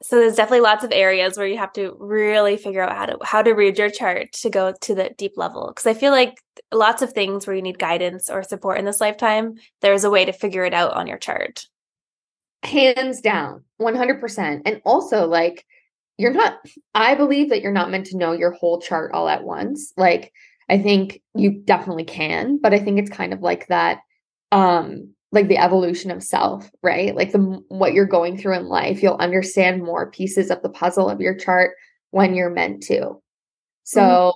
So there's definitely lots of areas where you have to really figure out how to read your chart to go to the deep level. Because I feel like lots of things where you need guidance or support in this lifetime, there's a way to figure it out on your chart. Hands down, 100%. And also like, I believe that you're not meant to know your whole chart all at once. Like, I think you definitely can, but I think it's kind of like that, like the evolution of self, right? Like what you're going through in life, you'll understand more pieces of the puzzle of your chart when you're meant to. So,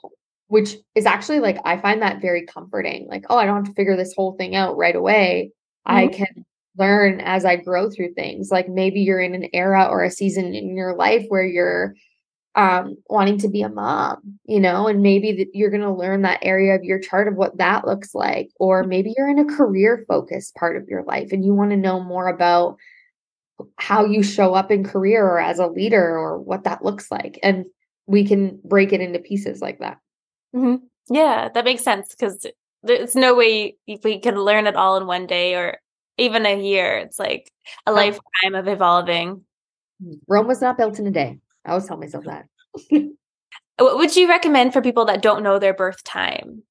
which is actually like, I find that very comforting. Like, oh, I don't have to figure this whole thing out right away. Mm-hmm. I can learn as I grow through things. Like maybe you're in an era or a season in your life where you're wanting to be a mom, you know, and maybe you're going to learn that area of your chart of what that looks like. Or maybe you're in a career focused part of your life and you want to know more about how you show up in career or as a leader or what that looks like. And we can break it into pieces like that. Mm-hmm. Yeah, that makes sense, because there's no way we can learn it all in one day or even a year. It's like a lifetime of evolving. Rome was not built in a day. I always tell myself that. What would you recommend for people that don't know their birth time?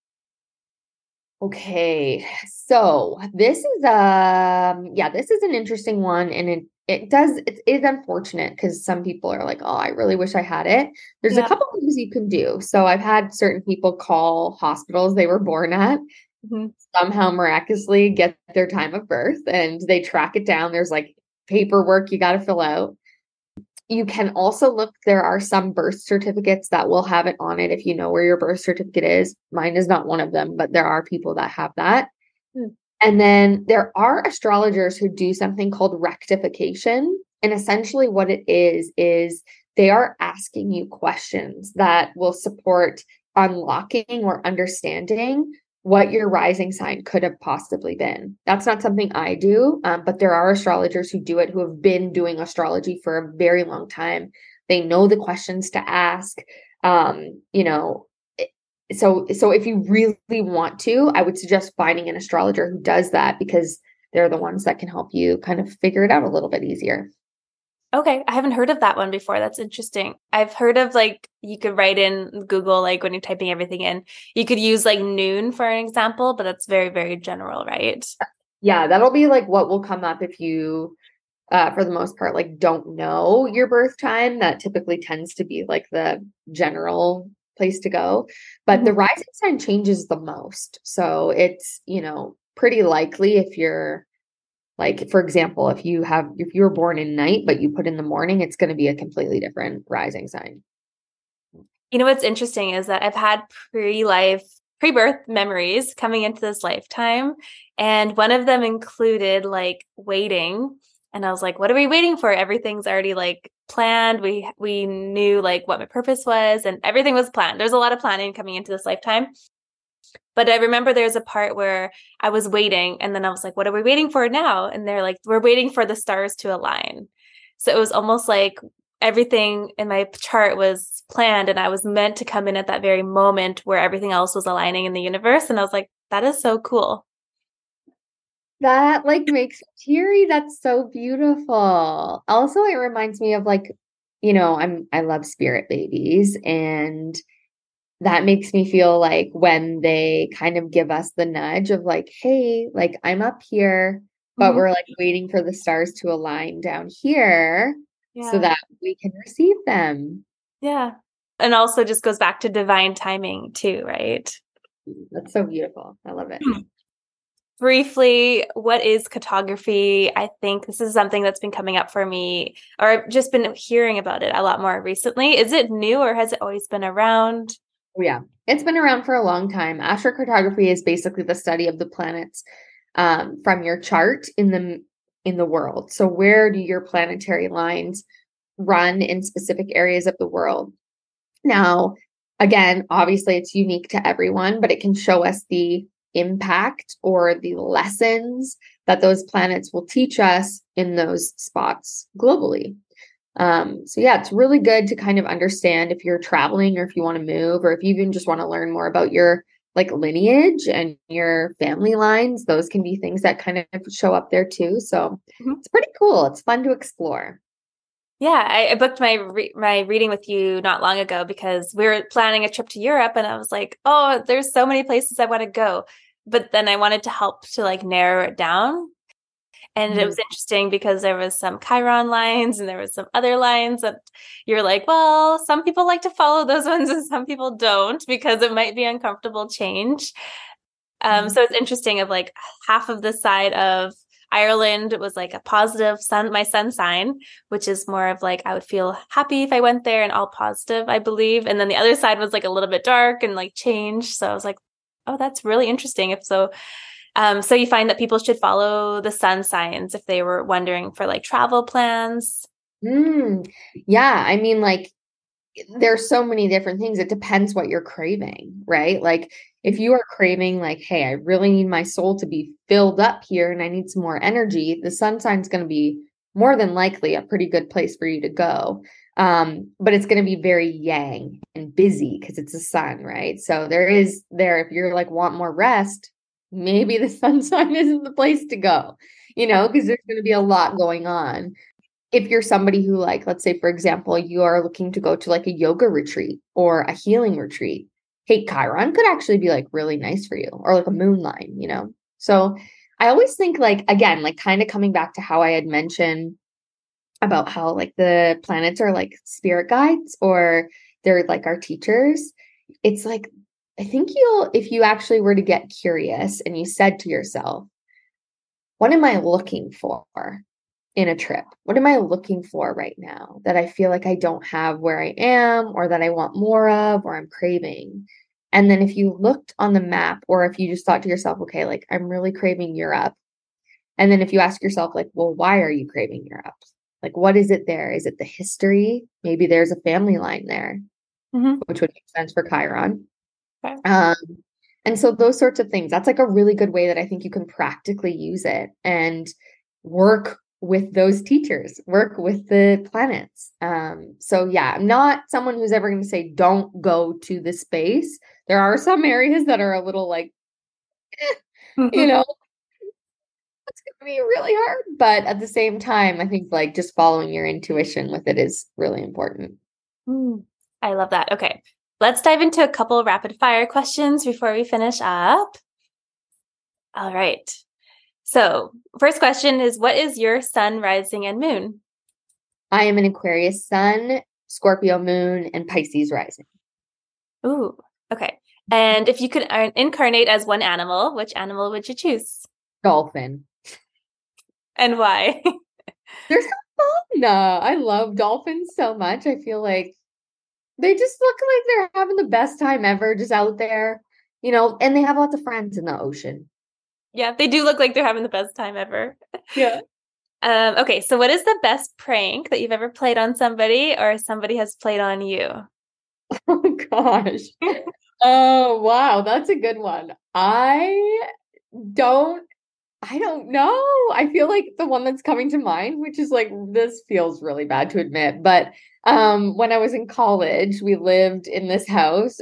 Okay. So this is an interesting one. And it is unfortunate because some people are like, oh, I really wish I had it. There's a couple things you can do. So I've had certain people call hospitals they were born at, somehow miraculously get their time of birth and they track it down. There's like paperwork you got to fill out. You can also look, there are some birth certificates that will have it on it if you know where your birth certificate is. Mine is not one of them, but there are people that have that. And then there are astrologers who do something called rectification. And essentially what it is they are asking you questions that will support unlocking or understanding what your rising sign could have possibly been. That's not something I do, but there are astrologers who do it, who have been doing astrology for a very long time. They know the questions to ask. So if you really want to, I would suggest finding an astrologer who does that, because they're the ones that can help you kind of figure it out a little bit easier. Okay. I haven't heard of that one before. That's interesting. I've heard of like, you could write in Google, like when you're typing everything in, you could use like noon for an example, but that's very, very general, right? Yeah. That'll be like what will come up if you, for the most part, like don't know your birth time. That typically tends to be like the general place to go, but the rising sign changes the most. So it's, pretty likely if you're, like, for example, if you were born in night, but you put in the morning, it's going to be a completely different rising sign. You know, what's interesting is that I've had pre-birth memories coming into this lifetime. And one of them included like waiting. And I was like, what are we waiting for? Everything's already like planned. We knew like what my purpose was and everything was planned. There's a lot of planning coming into this lifetime. But I remember there's a part where I was waiting and then I was like, what are we waiting for now? And they're like, we're waiting for the stars to align. So it was almost like everything in my chart was planned and I was meant to come in at that very moment where everything else was aligning in the universe. And I was like, that is so cool. That like makes me teary. That's so beautiful. Also, it reminds me of like, I love spirit babies, and that makes me feel like when they kind of give us the nudge of like, hey, like I'm up here, but we're like waiting for the stars to align down here so that we can receive them. Yeah. And also just goes back to divine timing too, right? That's so beautiful. I love it. Briefly, what is cartography? I think this is something that's been coming up for me, or I've just been hearing about it a lot more recently. Is it new or has it always been around? Yeah, it's been around for a long time. Astrocartography is basically the study of the planets from your chart in the world. So where do your planetary lines run in specific areas of the world. Now, again, obviously it's unique to everyone, but it can show us the impact or the lessons that those planets will teach us in those spots globally. So yeah, it's really good to kind of understand if you're traveling or if you want to move, or if you even just want to learn more about your like lineage and your family lines. Those can be things that kind of show up there too. So It's pretty cool. It's fun to explore. Yeah, I booked my reading with you not long ago because we were planning a trip to Europe, and I was like, oh, there's so many places I want to go. But then I wanted to help to like narrow it down. And It was interesting because there was some Chiron lines and there was some other lines that you're like, well, some people like to follow those ones and some people don't because it might be uncomfortable change. So it's interesting of like half of the side of Ireland was like a positive sun, my sun sign, which is more of like, I would feel happy if I went there and all positive, I believe. And then the other side was like a little bit dark and like change. So I was like, oh, that's really interesting. If so, so you find that people should follow the sun signs if they were wondering for like travel plans. Yeah. I mean, like there's so many different things. It depends what you're craving, right? Like if you are craving like, hey, I really need my soul to be filled up here and I need some more energy, the sun sign is going to be more than likely a pretty good place for you to go. But it's going to be very yang and busy because it's the sun, right? So if you're like, want more rest, maybe the sun sign isn't the place to go, you know, because there's going to be a lot going on. If you're somebody who like, let's say, for example, you are looking to go to like a yoga retreat or a healing retreat, hey, Chiron could actually be like really nice for you, or like a moon line, you know? So I always think like, again, like kind of coming back to how I had mentioned about how like the planets are like spirit guides or they're like our teachers. It's like, I think if you actually were to get curious and you said to yourself, what am I looking for in a trip? What am I looking for right now that I feel like I don't have where I am, or that I want more of, or I'm craving? And then if you looked on the map, or if you just thought to yourself, okay, like I'm really craving Europe. And then if you ask yourself like, well, why are you craving Europe? Like, what is it there? Is it the history? Maybe there's a family line there, which would make sense for Chiron. And so those sorts of things, that's like a really good way that I think you can practically use it and work with those teachers, work with the planets. So yeah, I'm not someone who's ever going to say, don't go to the space. There are some areas that are a little like, you know, it's going to be really hard. But at the same time, I think like just following your intuition with it is really important. I love that. Okay. Let's dive into a couple rapid fire questions before we finish up. All right. So first question is, what is your sun, rising, and moon? I am an Aquarius sun, Scorpio moon, and Pisces rising. Ooh, okay. And if you could incarnate as one animal, which animal would you choose? Dolphin. And why? They're so fun. I love dolphins so much. I feel like they just look like they're having the best time ever just out there, you know, and they have lots of friends in the ocean. Yeah, they do look like they're having the best time ever. Yeah. Okay, so what is the best prank that you've ever played on somebody, or somebody has played on you? Oh, gosh. Oh, wow. That's a good one. I don't know. I feel like the one that's coming to mind, which is like, this feels really bad to admit, but when I was in college, we lived in this house.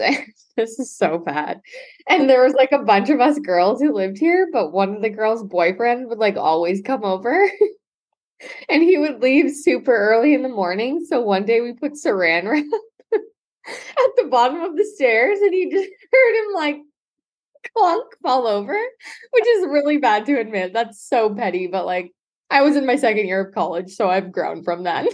This is so bad. And there was like a bunch of us girls who lived here, but one of the girls' boyfriend would like always come over and he would leave super early in the morning. So one day we put saran wrap at the bottom of the stairs and he just heard him like clunk fall over, which is really bad to admit. That's so petty, but like I was in my second year of college, so I've grown from that.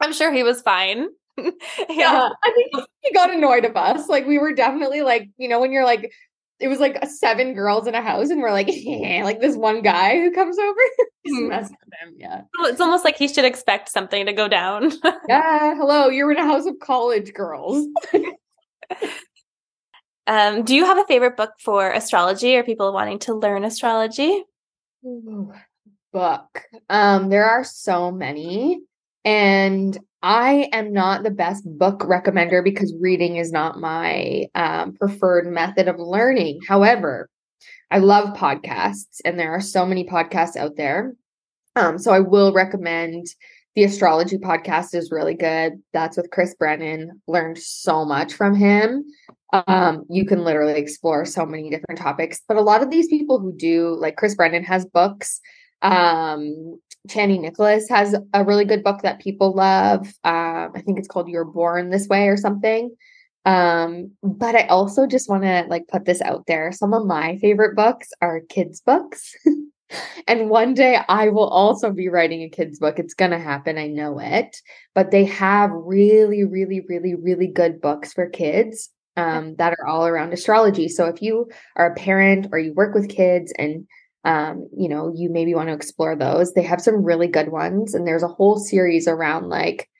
I'm sure he was fine. Yeah, I think he got annoyed of us. Like we were definitely like, you know, when you're like, it was like 7 girls in a house and we're like, yeah, like this one guy who comes over. Just mess with him. Yeah. It's almost like he should expect something to go down. Yeah. Hello. You're in a house of college girls. Do you have a favorite book for astrology or people wanting to learn astrology? Book. There are so many. And I am not the best book recommender because reading is not my preferred method of learning. However, I love podcasts and there are so many podcasts out there. So I will recommend the astrology podcast is really good. That's with Chris Brennan. Learned so much from him. You can literally explore so many different topics, but a lot of these people who do, like Chris Brennan has books, Channy Nicholas has a really good book that people love. I think it's called You're Born This Way or something. But I also just want to like put this out there. Some of my favorite books are kids' books. And one day I will also be writing a kid's book. It's going to happen. I know it. But they have really, really, really, really good books for kids that are all around astrology. So if you are a parent or you work with kids and, you know, you maybe want to explore those, they have some really good ones. And there's a whole series around like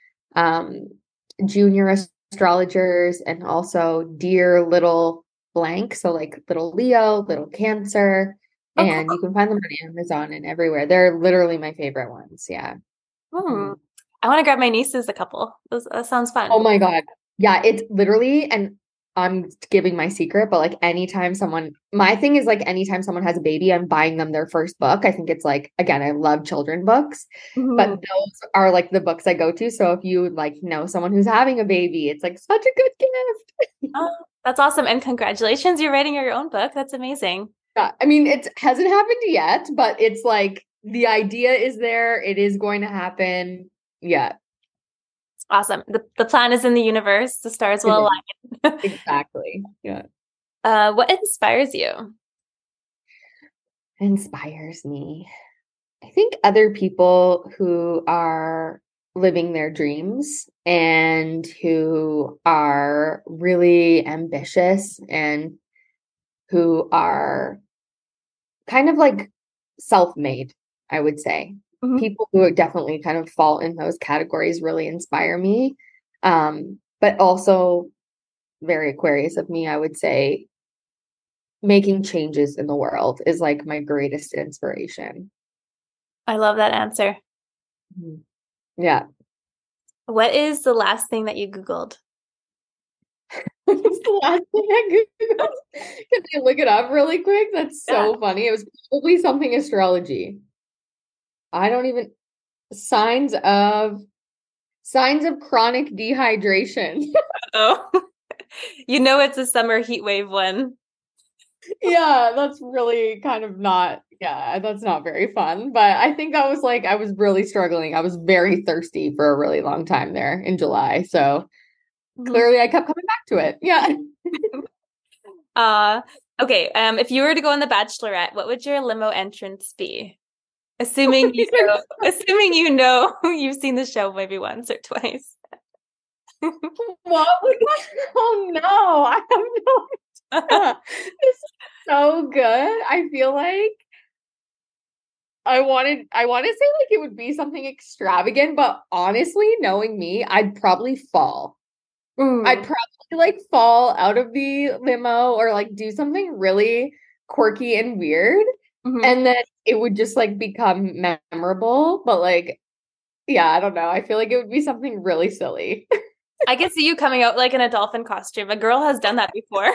junior astrologers and also dear little blank. So like little Leo, little Cancer. And you can find them on Amazon and everywhere. They're literally my favorite ones. Yeah. Hmm. I want to grab my nieces a couple. That sounds fun. Oh my God. Yeah. It's literally, and I'm giving my secret, but like anytime someone, my thing is like anytime someone has a baby, I'm buying them their first book. I think it's like, again, I love children books, but those are like the books I go to. So if you like know someone who's having a baby, it's like such a good gift. Oh, that's awesome. And congratulations. You're writing your own book. That's amazing. Yeah, I mean, it hasn't happened yet, but it's like the idea is there. It is going to happen. Yeah. Awesome. The plan is in the universe. The stars will align. Exactly. Yeah. What inspires you? Inspires me. I think other people who are living their dreams and who are really ambitious and who are kind of like self-made, I would say. Mm-hmm. People who definitely kind of fall in those categories really inspire me. But also very Aquarius of me, I would say making changes in the world is like my greatest inspiration. I love that answer. Mm-hmm. Yeah. What is the last thing that you Googled? It's the last thing I Googled. Can I look it up really quick? That's so funny. It was probably something astrology. I don't even signs of chronic dehydration. Oh, you know, it's a summer heat wave one. Yeah, that's really kind of not. Yeah, that's not very fun. But I think that was like I was really struggling. I was very thirsty for a really long time there in July. So. Clearly, I kept coming back to it. Yeah. Okay. If you were to go on The Bachelorette, what would your limo entrance be? Assuming you know, you've seen the show maybe once or twice. What would my? Oh no, I have no idea. This is so good. I feel like I want to say like it would be something extravagant, but honestly, knowing me, I'd probably fall. I'd probably like fall out of the limo or like do something really quirky and weird. Mm-hmm. And then it would just like become memorable. But like, yeah, I don't know. I feel like it would be something really silly. I can see you coming out like in a dolphin costume. A girl has done that before.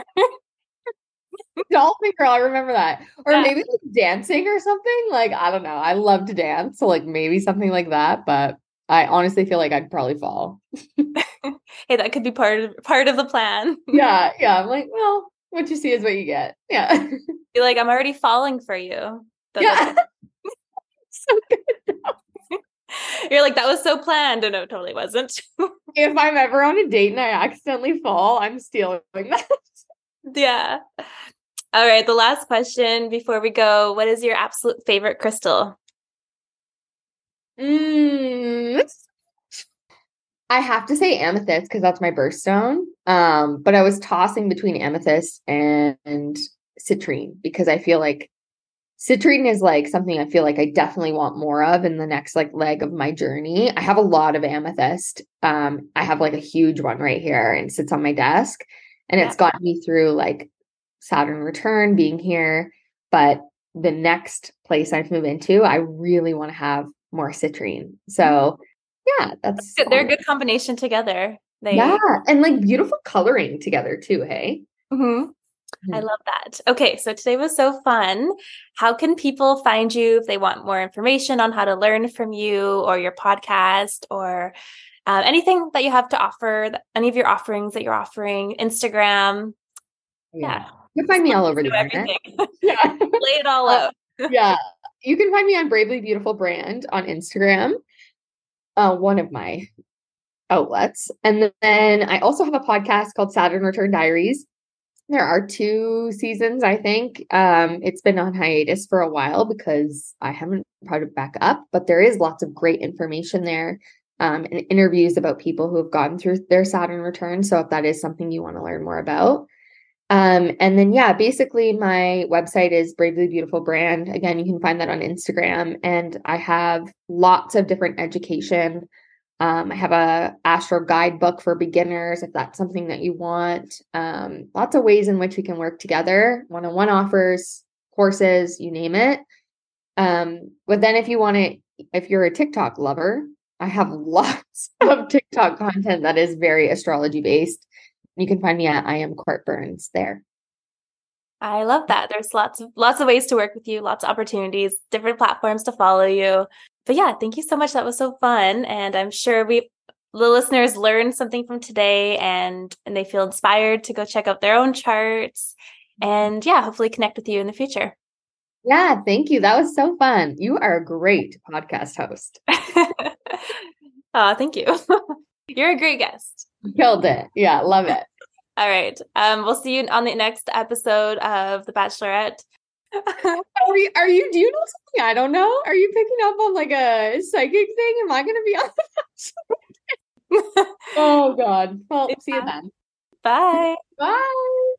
Dolphin girl. I remember that. Or maybe like dancing or something. Like, I don't know. I love to dance. So like maybe something like that. But I honestly feel like I'd probably fall. Hey, that could be part of the plan. Yeah. Yeah. I'm like, well, what you see is what you get. Yeah. You're like, I'm already falling for you. That's so good. You're like, that was so planned. And no, it totally wasn't. If I'm ever on a date and I accidentally fall, I'm stealing that. Yeah. All right. The last question before we go, what is your absolute favorite crystal? I have to say amethyst because that's my birthstone. But I was tossing between amethyst and citrine because I feel like citrine is like something I feel like I definitely want more of in the next like leg of my journey. I have a lot of amethyst. I have like a huge one right here and sits on my desk and it's gotten me through like Saturn return being here. But the next place I move into, I really want to have more citrine. So Yeah, that's good. They're a good combination together. Yeah, and like beautiful coloring together too, hey? Mm-hmm. Mm-hmm. I love that. Okay, so today was so fun. How can people find you if they want more information on how to learn from you or your podcast or anything that you have to offer, any of your offerings that you're offering, Instagram? Yeah. You can find me all over the internet. Yeah. Lay it all out. Yeah. You can find me on Bravely Beautiful Brand on Instagram. One of my outlets. And then I also have a podcast called Saturn Return Diaries. There are 2 seasons, I think. It's been on hiatus for a while because I haven't brought it back up, but there is lots of great information there and interviews about people who have gotten through their Saturn return. So if that is something you want to learn more about. And then, yeah, basically my website is Bravely Beautiful Brand. Again, you can find that on Instagram, and I have lots of different education. I have a astro guidebook for beginners, if that's something that you want. Lots of ways in which we can work together, one-on-one offers, courses, you name it. But then if you're a TikTok lover, I have lots of TikTok content that is very astrology based. You can find me at I Am Court Burns there. I love that. There's lots of ways to work with you, lots of opportunities, different platforms to follow you. But yeah, thank you so much. That was so fun. And I'm sure the listeners learned something from today and they feel inspired to go check out their own charts and yeah, hopefully connect with you in the future. Yeah, thank you. That was so fun. You are a great podcast host. Oh, thank you. You're a great guest. Killed it. Yeah, love it. All right. We'll see you on the next episode of The Bachelorette. Are you? Do you know something I don't know? Are you picking up on like a psychic thing? Am I going to be on The Bachelorette? Oh God. Well, see you then. Bye. Bye.